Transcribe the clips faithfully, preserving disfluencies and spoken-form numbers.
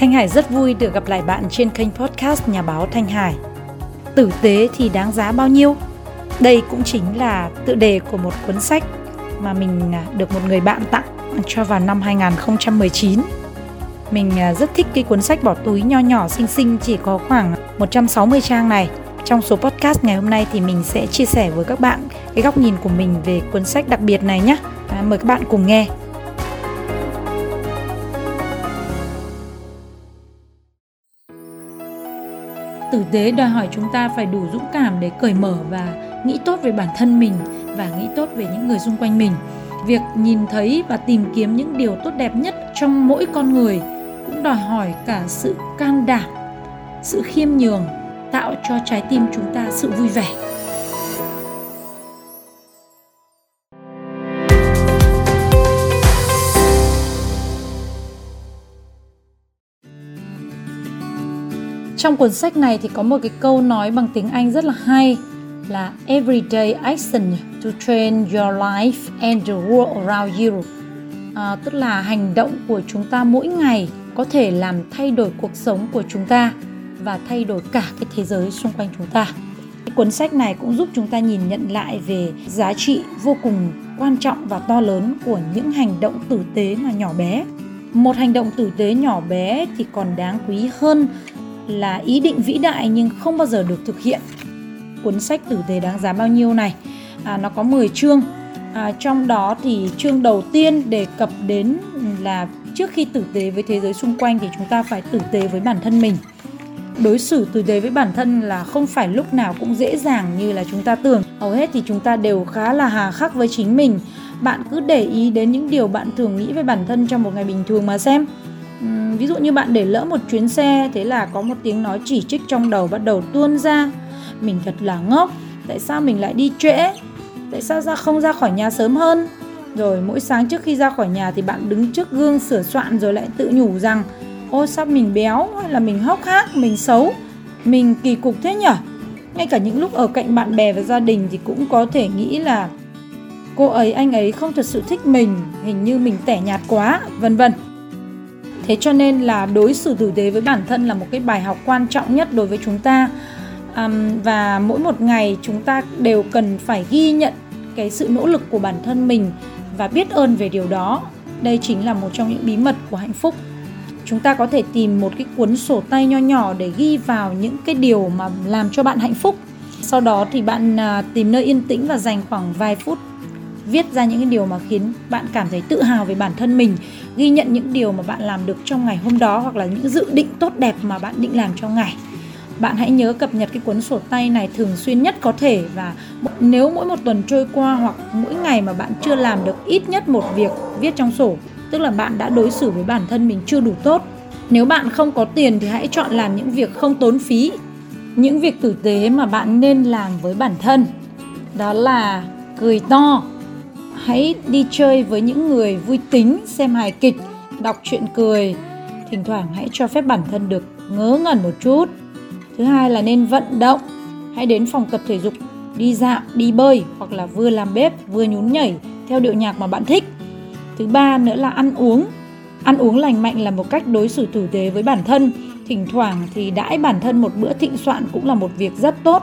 Thanh Hải rất vui được gặp lại bạn trên kênh podcast Nhà báo Thanh Hải. Tử tế thì đáng giá bao nhiêu? Đây cũng chính là tựa đề của một cuốn sách mà mình được một người bạn tặng cho vào năm hai không một chín. Mình rất thích cái cuốn sách bỏ túi nho nhỏ xinh xinh chỉ có khoảng một trăm sáu mươi trang này. Trong số podcast ngày hôm nay thì mình sẽ chia sẻ với các bạn cái góc nhìn của mình về cuốn sách đặc biệt này nhé. À, mời các bạn cùng nghe. Tử tế đòi hỏi chúng ta phải đủ dũng cảm để cởi mở và nghĩ tốt về bản thân mình và nghĩ tốt về những người xung quanh mình. Việc nhìn thấy và tìm kiếm những điều tốt đẹp nhất trong mỗi con người cũng đòi hỏi cả sự can đảm, sự khiêm nhường, tạo cho trái tim chúng ta sự vui vẻ. Trong cuốn sách này thì có một cái câu nói bằng tiếng Anh rất là hay là everyday action to train your life and the world around you. À, tức là hành động của chúng ta mỗi ngày có thể làm thay đổi cuộc sống của chúng ta và thay đổi cả cái thế giới xung quanh chúng ta. Cái cuốn sách này cũng giúp chúng ta nhìn nhận lại về giá trị vô cùng quan trọng và to lớn của những hành động tử tế mà nhỏ bé. Một hành động tử tế nhỏ bé thì còn đáng quý hơn là ý định vĩ đại nhưng không bao giờ được thực hiện. Cuốn sách Tử tế đáng giá bao nhiêu này, à, nó có mười chương. À, trong đó thì chương đầu tiên đề cập đến là trước khi tử tế với thế giới xung quanh thì chúng ta phải tử tế với bản thân mình. Đối xử tử tế với bản thân là không phải lúc nào cũng dễ dàng như là chúng ta tưởng. Hầu hết thì chúng ta đều khá là hà khắc với chính mình. Bạn cứ để ý đến những điều bạn thường nghĩ về bản thân trong một ngày bình thường mà xem. uhm, Ví dụ như bạn để lỡ một chuyến xe, thế là có một tiếng nói chỉ trích trong đầu bắt đầu tuôn ra. Mình thật là ngốc, tại sao mình lại đi trễ? Tại sao ra không ra khỏi nhà sớm hơn? Rồi mỗi sáng trước khi ra khỏi nhà thì bạn đứng trước gương sửa soạn rồi lại tự nhủ rằng ôi sao mình béo, hay là mình hốc hác, mình xấu, mình kỳ cục thế nhở? Ngay cả những lúc ở cạnh bạn bè và gia đình thì cũng có thể nghĩ là cô ấy, anh ấy không thật sự thích mình, hình như mình tẻ nhạt quá, vân vân. Thế cho nên là đối xử tử tế với bản thân là một cái bài học quan trọng nhất đối với chúng ta. À, và mỗi một ngày chúng ta đều cần phải ghi nhận cái sự nỗ lực của bản thân mình và biết ơn về điều đó. Đây chính là một trong những bí mật của hạnh phúc. Chúng ta có thể tìm một cái cuốn sổ tay nho nhỏ để ghi vào những cái điều mà làm cho bạn hạnh phúc. Sau đó thì bạn tìm nơi yên tĩnh và dành khoảng vài phút viết ra những cái điều mà khiến bạn cảm thấy tự hào về bản thân mình, ghi nhận những điều mà bạn làm được trong ngày hôm đó hoặc là những dự định tốt đẹp mà bạn định làm trong ngày. Bạn hãy nhớ cập nhật cái cuốn sổ tay này thường xuyên nhất có thể, và nếu mỗi một tuần trôi qua hoặc mỗi ngày mà bạn chưa làm được ít nhất một việc viết trong sổ, tức là bạn đã đối xử với bản thân mình chưa đủ tốt. Nếu bạn không có tiền thì hãy chọn làm những việc không tốn phí. Những việc tử tế mà bạn nên làm với bản thân đó là cười to. Hãy đi chơi với những người vui tính, xem hài kịch, đọc truyện cười. Thỉnh thoảng hãy cho phép bản thân được ngớ ngẩn một chút. Thứ hai là nên vận động. Hãy đến phòng tập thể dục, đi dạo, đi bơi hoặc là vừa làm bếp vừa nhún nhảy theo điệu nhạc mà bạn thích. Thứ ba nữa là ăn uống. Ăn uống lành mạnh là một cách đối xử tử tế với bản thân. Thỉnh thoảng thì đãi bản thân một bữa thịnh soạn cũng là một việc rất tốt.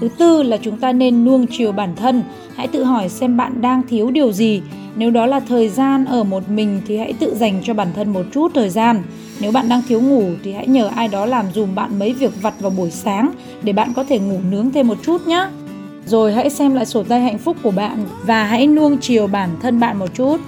Thứ tư là chúng ta nên nuông chiều bản thân. Hãy tự hỏi xem bạn đang thiếu điều gì. Nếu đó là thời gian ở một mình thì hãy tự dành cho bản thân một chút thời gian. Nếu bạn đang thiếu ngủ thì hãy nhờ ai đó làm giùm bạn mấy việc vặt vào buổi sáng để bạn có thể ngủ nướng thêm một chút nhé. Rồi hãy xem lại sổ tay hạnh phúc của bạn và hãy nuông chiều bản thân bạn một chút.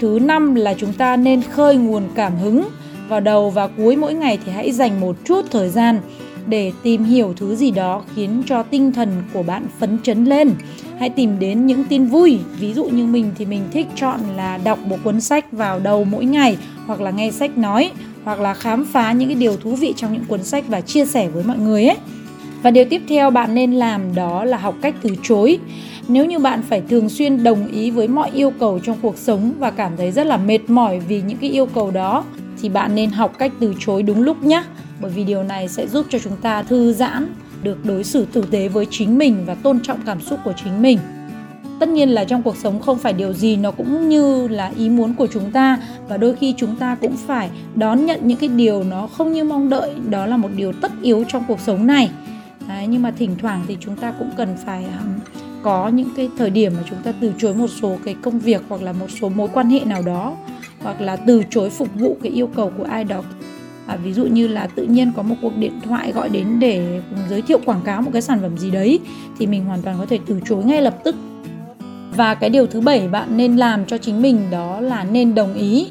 Thứ năm là chúng ta nên khơi nguồn cảm hứng. Vào đầu và cuối mỗi ngày thì hãy dành một chút thời gian để tìm hiểu thứ gì đó khiến cho tinh thần của bạn phấn chấn lên. Hãy tìm đến những tin vui. Ví dụ như mình thì mình thích chọn là đọc một cuốn sách vào đầu mỗi ngày, hoặc là nghe sách nói, hoặc là khám phá những cái điều thú vị trong những cuốn sách và chia sẻ với mọi người ấy. Và điều tiếp theo bạn nên làm đó là học cách từ chối. Nếu như bạn phải thường xuyên đồng ý với mọi yêu cầu trong cuộc sống và cảm thấy rất là mệt mỏi vì những cái yêu cầu đó, thì bạn nên học cách từ chối đúng lúc nhé. Bởi vì điều này sẽ giúp cho chúng ta thư giãn, được đối xử tử tế với chính mình và tôn trọng cảm xúc của chính mình. Tất nhiên là trong cuộc sống không phải điều gì nó cũng như là ý muốn của chúng ta, và đôi khi chúng ta cũng phải đón nhận những cái điều nó không như mong đợi. Đó là một điều tất yếu trong cuộc sống này. Đấy, nhưng mà thỉnh thoảng thì chúng ta cũng cần phải có những cái thời điểm mà chúng ta từ chối một số cái công việc, hoặc là một số mối quan hệ nào đó, hoặc là từ chối phục vụ cái yêu cầu của ai đó. À, ví dụ như là tự nhiên có một cuộc điện thoại gọi đến để giới thiệu quảng cáo một cái sản phẩm gì đấy, thì mình hoàn toàn có thể từ chối ngay lập tức. Và cái điều thứ bảy bạn nên làm cho chính mình đó là nên đồng ý.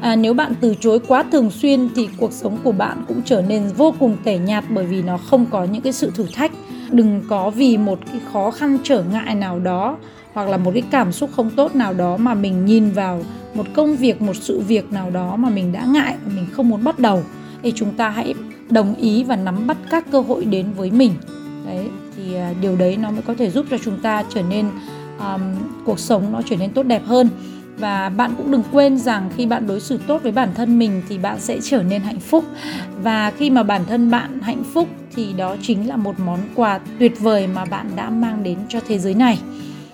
À, nếu bạn từ chối quá thường xuyên thì cuộc sống của bạn cũng trở nên vô cùng tẻ nhạt, bởi vì nó không có những cái sự thử thách. Đừng có vì một cái khó khăn trở ngại nào đó, hoặc là một cái cảm xúc không tốt nào đó mà mình nhìn vào một công việc, một sự việc nào đó mà mình đã ngại, mình không muốn bắt đầu. Thì chúng ta hãy đồng ý và nắm bắt các cơ hội đến với mình. Đấy, thì điều đấy nó mới có thể giúp cho chúng ta trở nên um, cuộc sống nó trở nên tốt đẹp hơn. Và bạn cũng đừng quên rằng khi bạn đối xử tốt với bản thân mình thì bạn sẽ trở nên hạnh phúc. Và khi mà bản thân bạn hạnh phúc thì đó chính là một món quà tuyệt vời mà bạn đã mang đến cho thế giới này.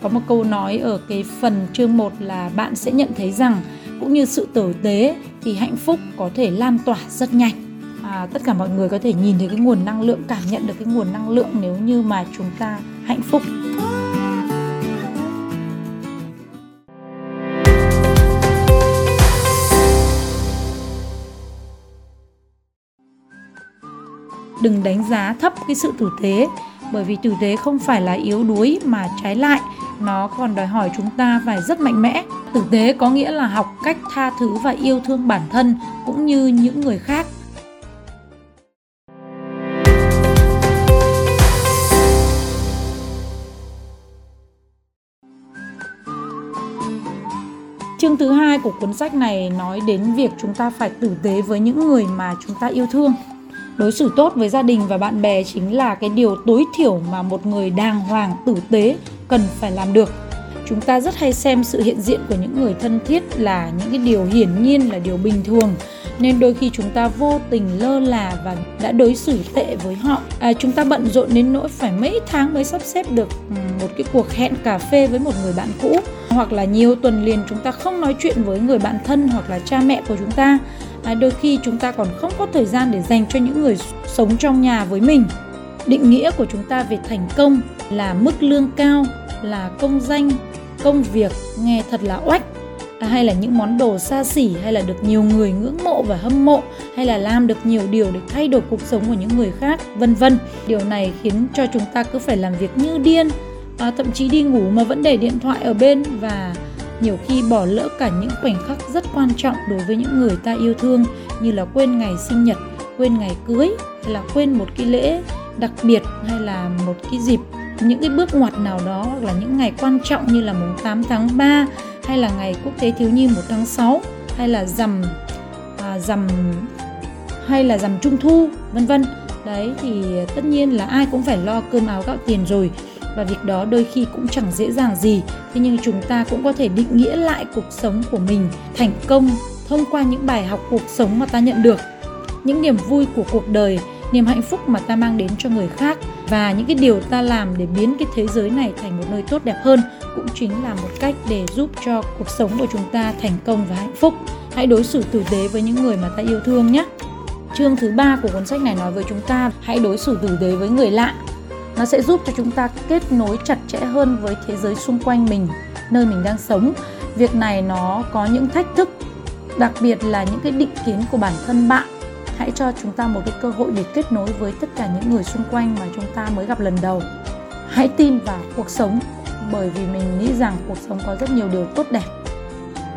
Có một câu nói ở cái phần chương một là bạn sẽ nhận thấy rằng cũng như sự tử tế thì hạnh phúc có thể lan tỏa rất nhanh. À, tất cả mọi người có thể nhìn thấy cái nguồn năng lượng, cảm nhận được cái nguồn năng lượng nếu như mà chúng ta hạnh phúc. Đừng đánh giá thấp cái sự tử tế, bởi vì tử tế không phải là yếu đuối mà trái lại, nó còn đòi hỏi chúng ta phải rất mạnh mẽ. Tử tế có nghĩa là học cách tha thứ và yêu thương bản thân cũng như những người khác. Chương thứ hai của cuốn sách này nói đến việc chúng ta phải tử tế với những người mà chúng ta yêu thương. Đối xử tốt với gia đình và bạn bè chính là cái điều tối thiểu mà một người đàng hoàng, tử tế cần phải làm được. Chúng ta rất hay xem sự hiện diện của những người thân thiết là những cái điều hiển nhiên, là điều bình thường, nên đôi khi chúng ta vô tình lơ là và đã đối xử tệ với họ. À, chúng ta bận rộn đến nỗi phải mấy tháng mới sắp xếp được một cái cuộc hẹn cà phê với một người bạn cũ, hoặc là nhiều tuần liền chúng ta không nói chuyện với người bạn thân hoặc là cha mẹ của chúng ta. À, đôi khi chúng ta còn không có thời gian để dành cho những người sống trong nhà với mình. Định nghĩa của chúng ta về thành công là mức lương cao, là công danh, công việc nghe thật là oách, à, hay là những món đồ xa xỉ, hay là được nhiều người ngưỡng mộ và hâm mộ, hay là làm được nhiều điều để thay đổi cuộc sống của những người khác, vân vân. Điều này khiến cho chúng ta cứ phải làm việc như điên, à, thậm chí đi ngủ mà vẫn để điện thoại ở bên, và nhiều khi bỏ lỡ cả những khoảnh khắc rất quan trọng đối với những người ta yêu thương, như là quên ngày sinh nhật, quên ngày cưới, hay là quên một cái lễ đặc biệt, hay là một cái dịp, những cái bước ngoặt nào đó, hoặc là những ngày quan trọng như là mùng tám tháng ba, hay là ngày quốc tế thiếu nhi một tháng sáu, hay là rằm à, rằm hay là rằm trung thu, vân vân. Đấy, thì tất nhiên là ai cũng phải lo cơm áo gạo tiền rồi, và việc đó đôi khi cũng chẳng dễ dàng gì. Thế nhưng chúng ta cũng có thể định nghĩa lại cuộc sống của mình thành công thông qua những bài học cuộc sống mà ta nhận được, những niềm vui của cuộc đời, niềm hạnh phúc mà ta mang đến cho người khác, và những cái điều ta làm để biến cái thế giới này thành một nơi tốt đẹp hơn cũng chính là một cách để giúp cho cuộc sống của chúng ta thành công và hạnh phúc. Hãy đối xử tử tế với những người mà ta yêu thương nhé. Chương thứ ba của cuốn sách này nói với chúng ta hãy đối xử tử tế với người lạ. Nó sẽ giúp cho chúng ta kết nối chặt chẽ hơn với thế giới xung quanh mình, nơi mình đang sống. Việc này nó có những thách thức, đặc biệt là những cái định kiến của bản thân bạn. Hãy cho chúng ta một cái cơ hội để kết nối với tất cả những người xung quanh mà chúng ta mới gặp lần đầu. Hãy tin vào cuộc sống, bởi vì mình nghĩ rằng cuộc sống có rất nhiều điều tốt đẹp.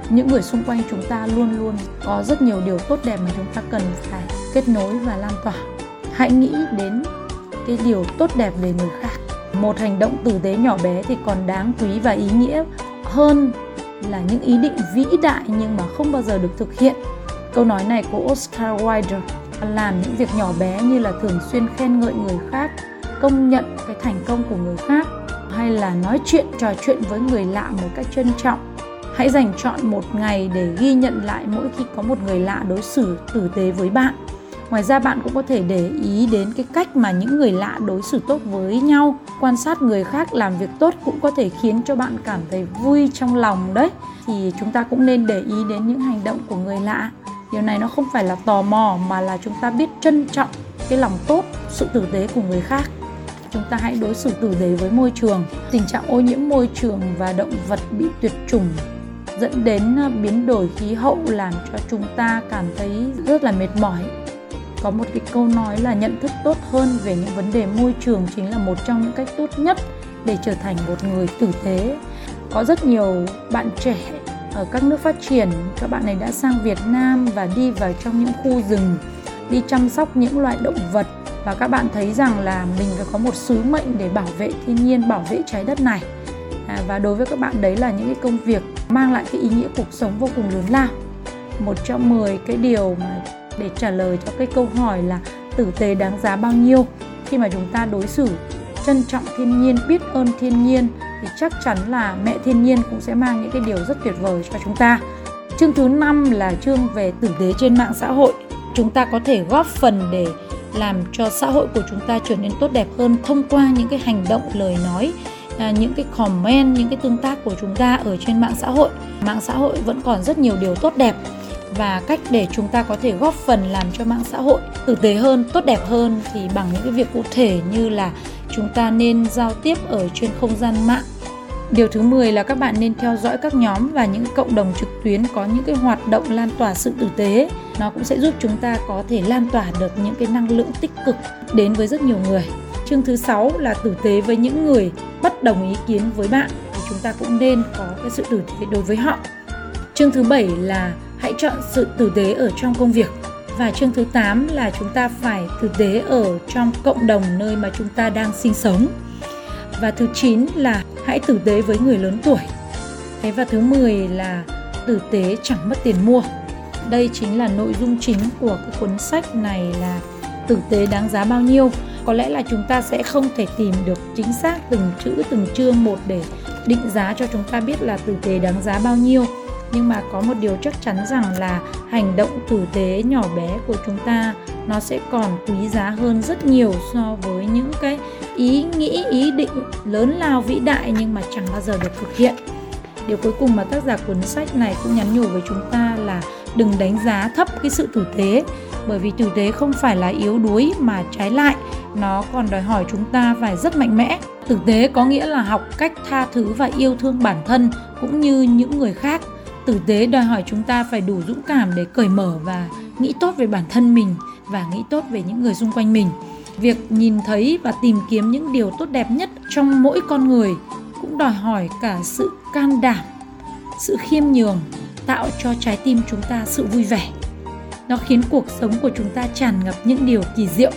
Những người xung quanh chúng ta luôn luôn có rất nhiều điều tốt đẹp mà chúng ta cần phải kết nối và lan tỏa. Hãy nghĩ đến cái điều tốt đẹp về người khác. Một hành động tử tế nhỏ bé thì còn đáng quý và ý nghĩa hơn là những ý định vĩ đại nhưng mà không bao giờ được thực hiện. Câu nói này của Oscar Wilde: làm những việc nhỏ bé như là thường xuyên khen ngợi người khác, công nhận cái thành công của người khác, hay là nói chuyện, trò chuyện với người lạ một cách trân trọng. Hãy dành chọn một ngày để ghi nhận lại mỗi khi có một người lạ đối xử tử tế với bạn. Ngoài ra bạn cũng có thể để ý đến cái cách mà những người lạ đối xử tốt với nhau. Quan sát người khác làm việc tốt cũng có thể khiến cho bạn cảm thấy vui trong lòng đấy. Thì chúng ta cũng nên để ý đến những hành động của người lạ. Điều này nó không phải là tò mò mà là chúng ta biết trân trọng cái lòng tốt, sự tử tế của người khác. Chúng ta hãy đối xử tử tế với môi trường. Tình trạng ô nhiễm môi trường và động vật bị tuyệt chủng dẫn đến biến đổi khí hậu làm cho chúng ta cảm thấy rất là mệt mỏi. Có một cái câu nói là nhận thức tốt hơn về những vấn đề môi trường chính là một trong những cách tốt nhất để trở thành một người tử tế. Có rất nhiều bạn trẻ ở các nước phát triển, các bạn này đã sang Việt Nam và đi vào trong những khu rừng, đi chăm sóc những loại động vật. Và các bạn thấy rằng là mình phải có một sứ mệnh để bảo vệ thiên nhiên, bảo vệ trái đất này. À, và đối với các bạn đấy là những cái công việc mang lại cái ý nghĩa cuộc sống vô cùng lớn lao. Một trong mười cái điều mà để trả lời cho cái câu hỏi là tử tế đáng giá bao nhiêu, khi mà chúng ta đối xử trân trọng thiên nhiên, biết ơn thiên nhiên thì chắc chắn là mẹ thiên nhiên cũng sẽ mang những cái điều rất tuyệt vời cho chúng ta. Chương thứ năm là chương về tử tế trên mạng xã hội. Chúng ta có thể góp phần để làm cho xã hội của chúng ta trở nên tốt đẹp hơn thông qua những cái hành động, lời nói, À, những cái comment, những cái tương tác của chúng ta ở trên mạng xã hội. Mạng xã hội vẫn còn rất nhiều điều tốt đẹp, và cách để chúng ta có thể góp phần làm cho mạng xã hội tử tế hơn, tốt đẹp hơn thì bằng những cái việc cụ thể như là chúng ta nên giao tiếp ở trên không gian mạng. Điều thứ mười là các bạn nên theo dõi các nhóm và những cộng đồng trực tuyến có những cái hoạt động lan tỏa sự tử tế. Nó cũng sẽ giúp chúng ta có thể lan tỏa được những cái năng lượng tích cực đến với rất nhiều người. Chương thứ sáu là tử tế với những người bất đồng ý kiến với bạn, thì chúng ta cũng nên có cái sự tử tế đối với họ. Chương thứ bảy là hãy chọn sự tử tế ở trong công việc. Và chương thứ tám là chúng ta phải tử tế ở trong cộng đồng nơi mà chúng ta đang sinh sống. Và thứ chín là hãy tử tế với người lớn tuổi. Và thứ mười là tử tế chẳng mất tiền mua. Đây chính là nội dung chính của cái cuốn sách này là tử tế đáng giá bao nhiêu. Có lẽ là chúng ta sẽ không thể tìm được chính xác từng chữ, từng chương một để định giá cho chúng ta biết là tử tế đáng giá bao nhiêu. Nhưng mà có một điều chắc chắn rằng là hành động tử tế nhỏ bé của chúng ta nó sẽ còn quý giá hơn rất nhiều so với những cái ý nghĩ, ý định lớn lao, vĩ đại nhưng mà chẳng bao giờ được thực hiện. Điều cuối cùng mà tác giả cuốn sách này cũng nhắn nhủ với chúng ta là đừng đánh giá thấp cái sự tử tế, bởi vì tử tế không phải là yếu đuối mà trái lại nó còn đòi hỏi chúng ta phải rất mạnh mẽ. Tử tế có nghĩa là học cách tha thứ và yêu thương bản thân cũng như những người khác. Tử tế đòi hỏi chúng ta phải đủ dũng cảm để cởi mở và nghĩ tốt về bản thân mình và nghĩ tốt về những người xung quanh mình. Việc nhìn thấy và tìm kiếm những điều tốt đẹp nhất trong mỗi con người cũng đòi hỏi cả sự can đảm, sự khiêm nhường, tạo cho trái tim chúng ta sự vui vẻ. Nó khiến cuộc sống của chúng ta tràn ngập những điều kỳ diệu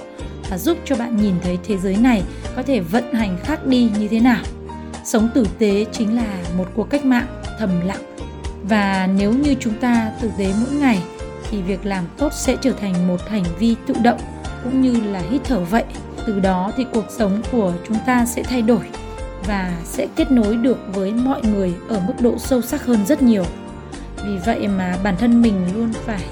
và giúp cho bạn nhìn thấy thế giới này có thể vận hành khác đi như thế nào. Sống tử tế chính là một cuộc cách mạng thầm lặng. Và nếu như chúng ta tử tế mỗi ngày thì việc làm tốt sẽ trở thành một hành vi tự động cũng như là hít thở vậy. Từ đó thì cuộc sống của chúng ta sẽ thay đổi và sẽ kết nối được với mọi người ở mức độ sâu sắc hơn rất nhiều. Vì vậy mà bản thân mình luôn phải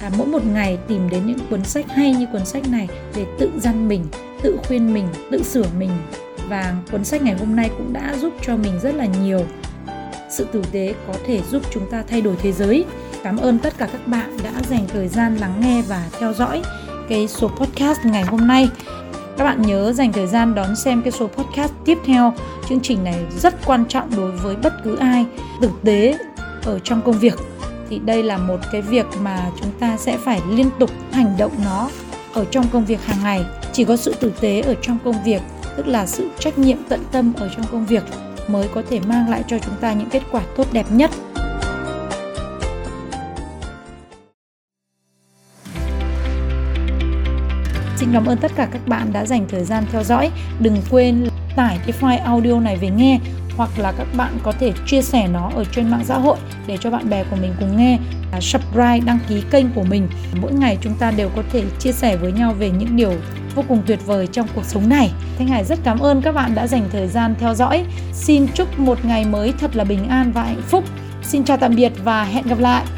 à, mỗi một ngày tìm đến những cuốn sách hay như cuốn sách này để tự dăn mình, tự khuyên mình, tự sửa mình. Và cuốn sách ngày hôm nay cũng đã giúp cho mình rất là nhiều. Sự tử tế có thể giúp chúng ta thay đổi thế giới. Cảm ơn tất cả các bạn đã dành thời gian lắng nghe và theo dõi cái số podcast ngày hôm nay. Các bạn nhớ dành thời gian đón xem cái số podcast tiếp theo. Chương trình này rất quan trọng đối với bất cứ ai tử tế ở trong công việc. Thì đây là một cái việc mà chúng ta sẽ phải liên tục hành động nó ở trong công việc hàng ngày. Chỉ có sự tử tế ở trong công việc, tức là sự trách nhiệm tận tâm ở trong công việc mới có thể mang lại cho chúng ta những kết quả tốt đẹp nhất. Xin cảm ơn tất cả các bạn đã dành thời gian theo dõi. Đừng quên tải cái file audio này về nghe, hoặc là các bạn có thể chia sẻ nó ở trên mạng xã hội để cho bạn bè của mình cùng nghe. Subscribe, đăng ký kênh của mình. Mỗi ngày chúng ta đều có thể chia sẻ với nhau về những điều vô cùng tuyệt vời trong cuộc sống này. Thanh Hải rất cảm ơn các bạn đã dành thời gian theo dõi. Xin chúc một ngày mới thật là bình an và hạnh phúc. Xin chào tạm biệt và hẹn gặp lại.